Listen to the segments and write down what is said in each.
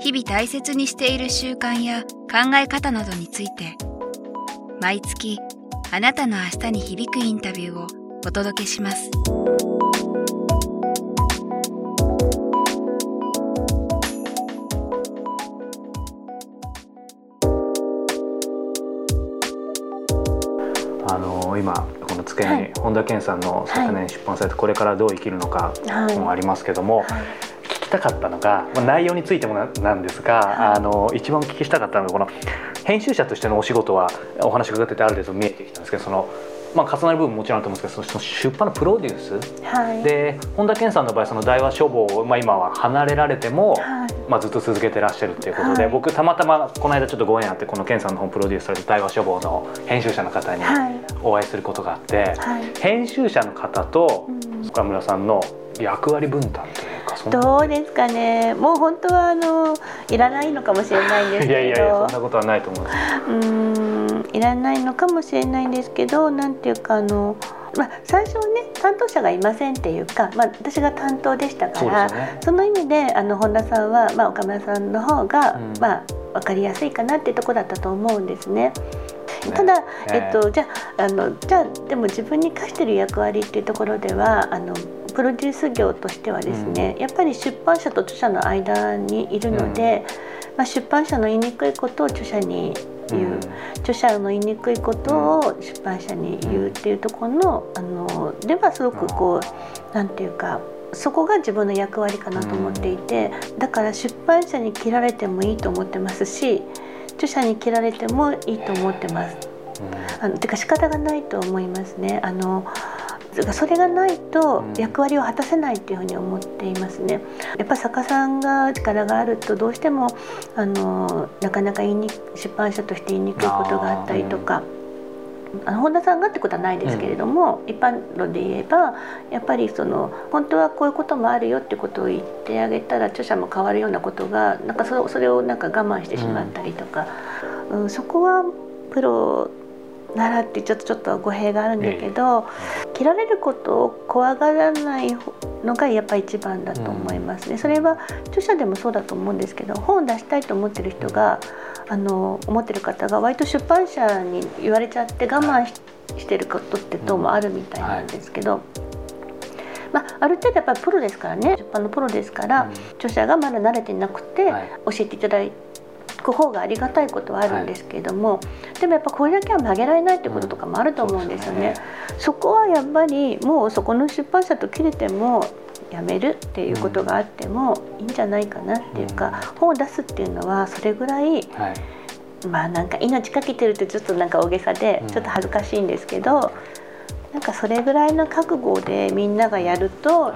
日々大切にしている習慣や考え方などについて毎月あなたの明日に響くインタビューをお届けします。今この机に本田健さんの昨年出版された「これからどう生きるのか」もありますけども、聞きたかったのが、内容についてもなんですが、一番聞きしたかったのがこの編集者としてのお仕事はお話伺っててある程度見えてきたんですけど、その重なる部分ももちろんあると思うんですけど、その出版のプロデュースで本田健さんの場合その大和書房を今は離れられてもずっと続けてらっしゃるということで、僕たまたまこの間ちょっとご縁あってこの健さんの本プロデュースされた大和書房の編集者の方にお会いすることがあって、編集者の方と岡村さんの役割分担というか、どうですかね。もう本当はいらないのかもしれないんですけどいやそんなことはないと思います。いらないのかもしれないんですけど、なんていうか最初はね担当者がいませんっていうか、私が担当でしたから、その意味で本田さんは、岡村さんの方が、分かりやすいかなっていうところだったと思うんですね。ただ、じゃあでも自分に課してる役割っていうところではプロデュース業としてはですね、やっぱり出版社と著者の間にいるので、出版社の言いにくいことを著者に言う、著者の言いにくいことを出版社に言うっていうところの、ではすごくこうなんていうか、そこが自分の役割かなと思っていて、だから出版社に切られてもいいと思ってますし、著者に切られてもいいと思ってます。てか仕方がないと思いますね。それがないと役割を果たせないっていうふうに思っていますね。やっぱ作家さんが力があるとどうしてもなかなか出版社として言いにくいことがあったりとか、本田さんがってことはないですけれども、一般論で言えばやっぱり本当はこういうこともあるよってことを言ってあげたら著者も変わるようなことがそれを我慢してしまったりとか、そこはプロならってちょっと語弊があるんだけど、切られることを怖がらないのがやっぱり一番だと思いますね。それは著者でもそうだと思うんですけど、本を出したいと思ってる人が思ってる方が割と出版社に言われちゃって我慢してることってどうもあるみたいなんですけど。ある程度やっぱりプロですからね、出版のプロですから、著者がまだ慣れてなくて教えていただいて。く方がありがたいことはあるんですけれども、でもやっぱこれだけは曲げられないってこととかもあると思うんですよね。そこはやっぱりもうそこの出版社と切れてもやめるっていうことがあってもいいんじゃないかなっていうか、本を出すっていうのはそれぐらい、命かけてるってちょっと大げさでちょっと恥ずかしいんですけど、それぐらいの覚悟でみんながやると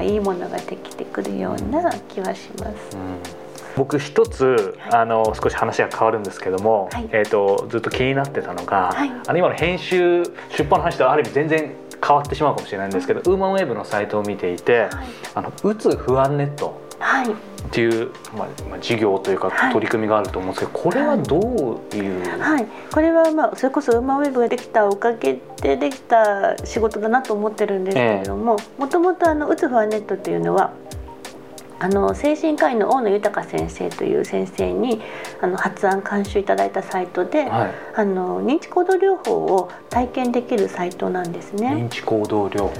いいものができてくるような気はします。僕一つ少し話が変わるんですけども、ずっと気になってたのが、今の出版の話とはある意味全然変わってしまうかもしれないんですけど、ウーマンウェブのサイトを見ていて「うつ不安ネット」っていう事業というか取り組みがあると思うんですけど、これはどういう、これはそれこそウーマンウェブができたおかげでできた仕事だなと思ってるんですけれども、もともとうつ不安ネットっていうのは精神科医の大野豊先生という先生に発案監修いただいたサイトで、認知行動療法を体験できるサイトなんですね。認知行動療法、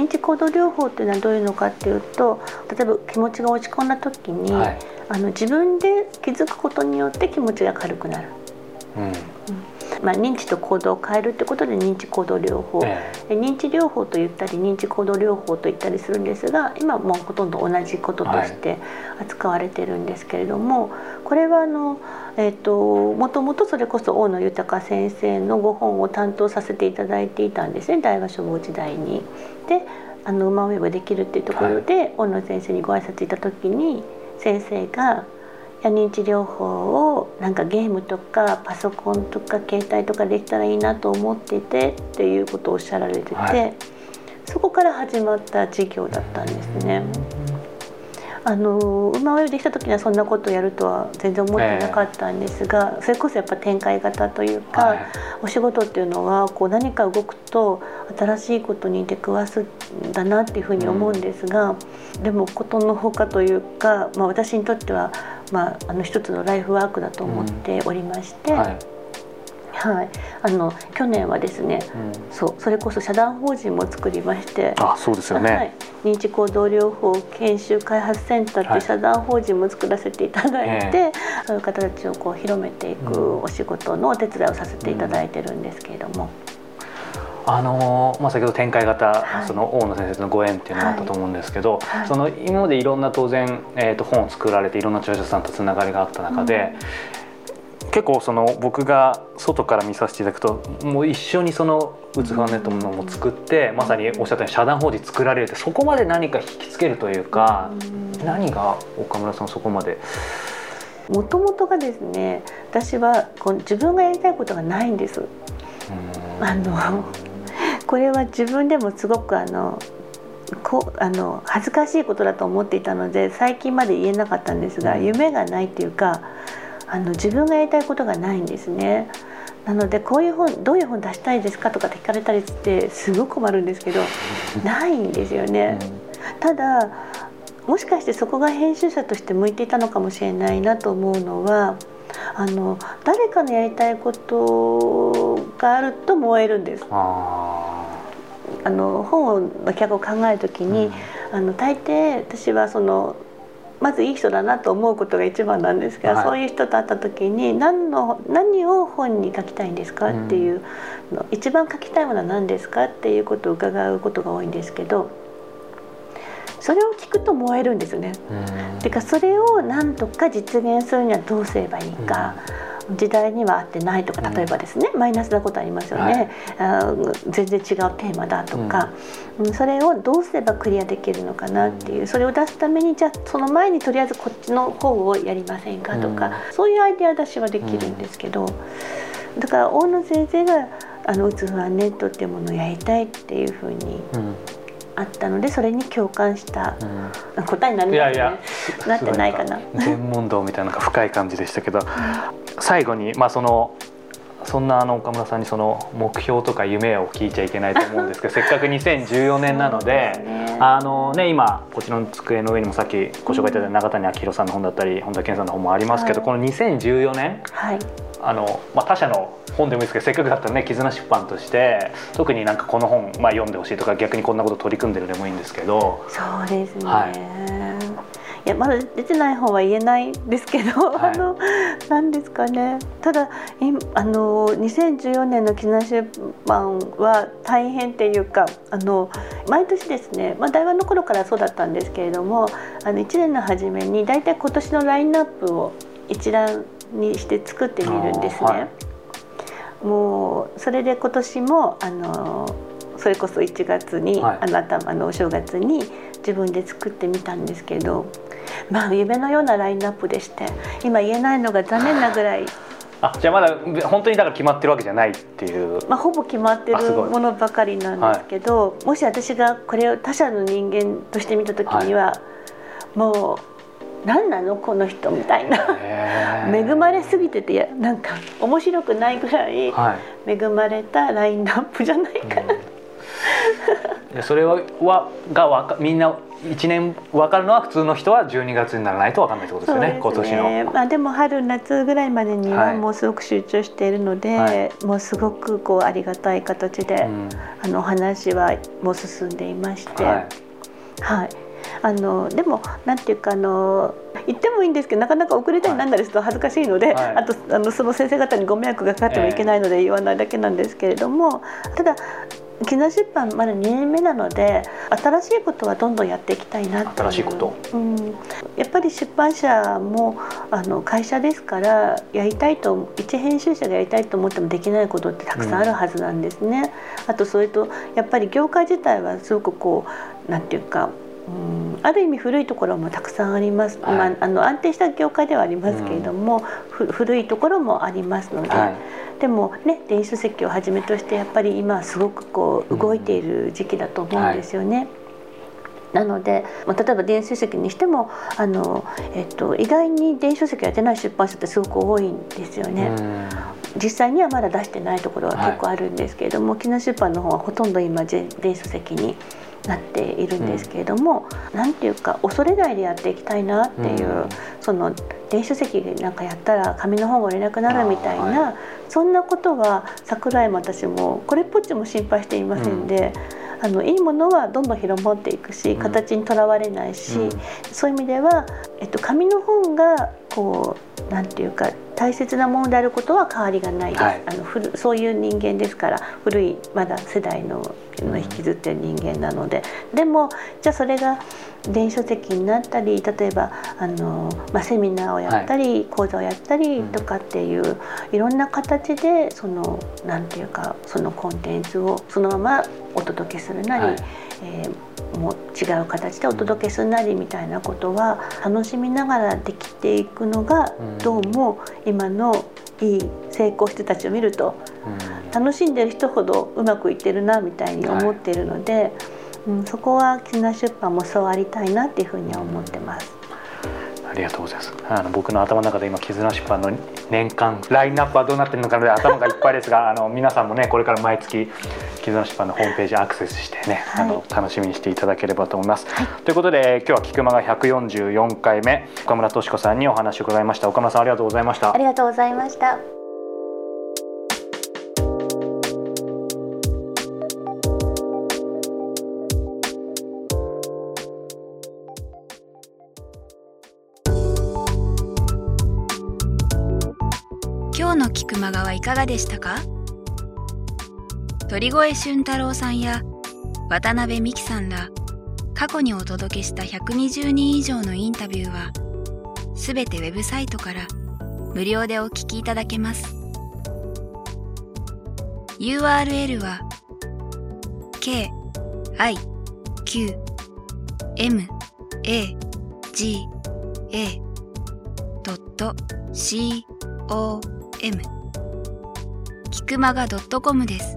認知行動療法っていうのはどういうのかっていうと、例えば気持ちが落ち込んだ時に、自分で気づくことによって気持ちが軽くなる。認知と行動を変えるってことで認知行動療法、認知療法と言ったり認知行動療法と言ったりするんですが、今もうほとんど同じこととして扱われてるんですけれども、これはもともとそれこそ大野豊先生のご本を担当させていただいていたんですね、大和書房時代に。でウマウェブできるっていうところで、大野先生にご挨拶いた時に先生が認知療法をなんかゲームとかパソコンとか携帯とかできたらいいなと思っててっていうことをおっしゃられてて、はい、そこから始まった事業だったんですね。馬をできた時にはそんなことをやるとは全然思ってなかったんですが、それこそやっぱ展開型というか、はい、お仕事っていうのはこう何か動くと新しいことに出くわすんだなっていうふうに思うんですが、でもことのほかというか、私にとっては、一つのライフワークだと思っておりまして。はい、去年はですね、それこそ社団法人も作りまして、あ、そうですよね、はい、認知行動療法研修開発センターっていう社団法人も作らせていただいて、はい、そういう方たちをこう広めていくお仕事のお手伝いをさせていただいてるんですけれども、先ほど展開型、はい、その大野先生とのご縁っていうのがあったと思うんですけど、はいはい、その今までいろんな当然、本を作られていろんな著者さんとつながりがあった中で、結構その僕が外から見させていただくと、もう一緒にそのうつ不安ネットも作って、まさにおっしゃったように社団法人作られるって、そこまで何か引きつけるというか、何が岡村さんそこまで。もともとがですね、私は自分がやりたいことがないんです。これは自分でもすごく恥ずかしいことだと思っていたので、最近まで言えなかったんですが、夢がないというか、自分がやりたいことがないんですね。なので、こういう本、どういう本出したいですかとかって聞かれたりしてすごく困るんですけど、ないんですよね。ただ、もしかしてそこが編集者として向いていたのかもしれないなと思うのは、誰かのやりたいことがあると燃えるんです。本の企画を考えるときに、大抵私はまずいい人だなと思うことが一番なんですが、はい、そういう人と会った時に何を本に書きたいんですかっていうの、一番書きたいものは何ですかっていうことを伺うことが多いんですけど、それを聞くと燃えるんですね。てか、それを何とか実現するにはどうすればいいか。時代には合ってないとか、例えばですね、マイナスなことありますよね、全然違うテーマだとか、それをどうすればクリアできるのかなっていう、それを出すために、じゃあその前にとりあえずこっちの方をやりませんかとか、そういうアイデア出しはできるんですけど、だから大野先生がうつ不安ネットっていうものをやりたいっていうふうにあったので、それに共感した、答えになるんですね。なってないかな。全問答みたいな、深い感じでしたけど、最後にそんな岡村さんに目標とか夢を聞いちゃいけないと思うんですけど、せっかく2014年なので、今こちらの机の上にもさっきご紹介いただいた中谷彰弘さんの本だったり、本田健さんの本もありますけど、この2014年、他社の本でもいいですけど、せっかくだったらね、絆出版として特にこの本、読んでほしいとか、逆にこんなこと取り組んでるでもいいんですけど。そうですね、いや、まだ出てない本は言えないんですけど、なんですかね。ただ2014年の絆出版は大変っていうか、毎年ですね、台湾の頃からそうだったんですけれども、1年の初めに大体今年のラインナップを一覧にして作ってみるんですね。もうそれで今年もそれこそ1月に、お正月に自分で作ってみたんですけど、夢のようなラインナップでして、今言えないのが残念なぐらい。じゃあまだ本当にだから決まってるわけじゃないっていう。ほぼ決まってるものばかりなんですけど、もし私がこれを他社の人間として見た時には、もう何なのこの人みたいな、恵まれすぎてて、面白くないぐらい恵まれたラインナップじゃないかな。それがみんな1年分かるのは、普通の人は12月にならないと分かんないってことですよね、今年の。でも春夏ぐらいまでにはもうすごく集中しているので、もうすごくありがたい形でお話はもう進んでいまして。でもなんていうか、言ってもいいんですけど、なかなか遅れたりなんだりすると恥ずかしいので、あとその先生方にご迷惑がかかってもいけないので言わないだけなんですけれども、ただ絆出版まだ2年目なので、新しいことはどんどんやっていきたいなっていう。新しいこと、やっぱり出版社も会社ですから、やりたいと、一編集者がやりたいと思ってもできないことってたくさんあるはずなんですね。あとそれとやっぱり業界自体はすごくなんていうか、ある意味古いところもたくさんあります、はい、安定した業界ではありますけれども、古いところもありますので、はい、でもね、電子書籍をはじめとしてやっぱり今すごくこう動いている時期だと思うんですよね。はい、なので例えば電子書籍にしても意外に電子書籍やってない出版社ってすごく多いんですよね。実際にはまだ出してないところは結構あるんですけれども、機能、はい、出版の方はほとんど今電子書籍になっているんですけれども、なんていうか恐れないでやっていきたいなっていう、その電子書籍なんかやったら紙の本が売れなくなるみたいな、はい、そんなことは桜井も私もこれっぽっちも心配していませんで。いいものはどんどん広まっていくし、形にとらわれないし、そういう意味では、紙の本がこうなんていうか大切なものであることは変わりがないです、はい、そういう人間ですから、古いまだ世代の引きずってる人間なので、でもじゃあそれが電子書籍になったり、例えばセミナーをやったり、はい、講座をやったりとかっていう、いろんな形でなんていうかそのコンテンツをそのままお届けするなり、はい、もう違う形でお届けするなりみたいなことは楽しみながらできていくのが、どうも今のいい成功人たちを見ると、楽しんでる人ほどうまくいってるなみたいに思っているので、はい、そこはキズナ出版もそうありたいなっていうふうには思ってます。ありがとうございます。僕の頭の中で今キズナ出版の年間ラインナップはどうなってるのかで頭がいっぱいですが、皆さんもねこれから毎月キズナ出版のホームページアクセスしてね、はい、楽しみにしていただければと思います。はい、ということで今日はキクマガ144回目岡村俊子さんにお話を伺いました。岡村さんありがとうございました。ありがとうございました。今日のキクマガはいかがでしたか？鳥越俊太郎さんや渡辺美樹さんら過去にお届けした120人以上のインタビューはすべてウェブサイトから無料でお聞きいただけます。URL は KIQMAGA.com KIQMAGA.com です。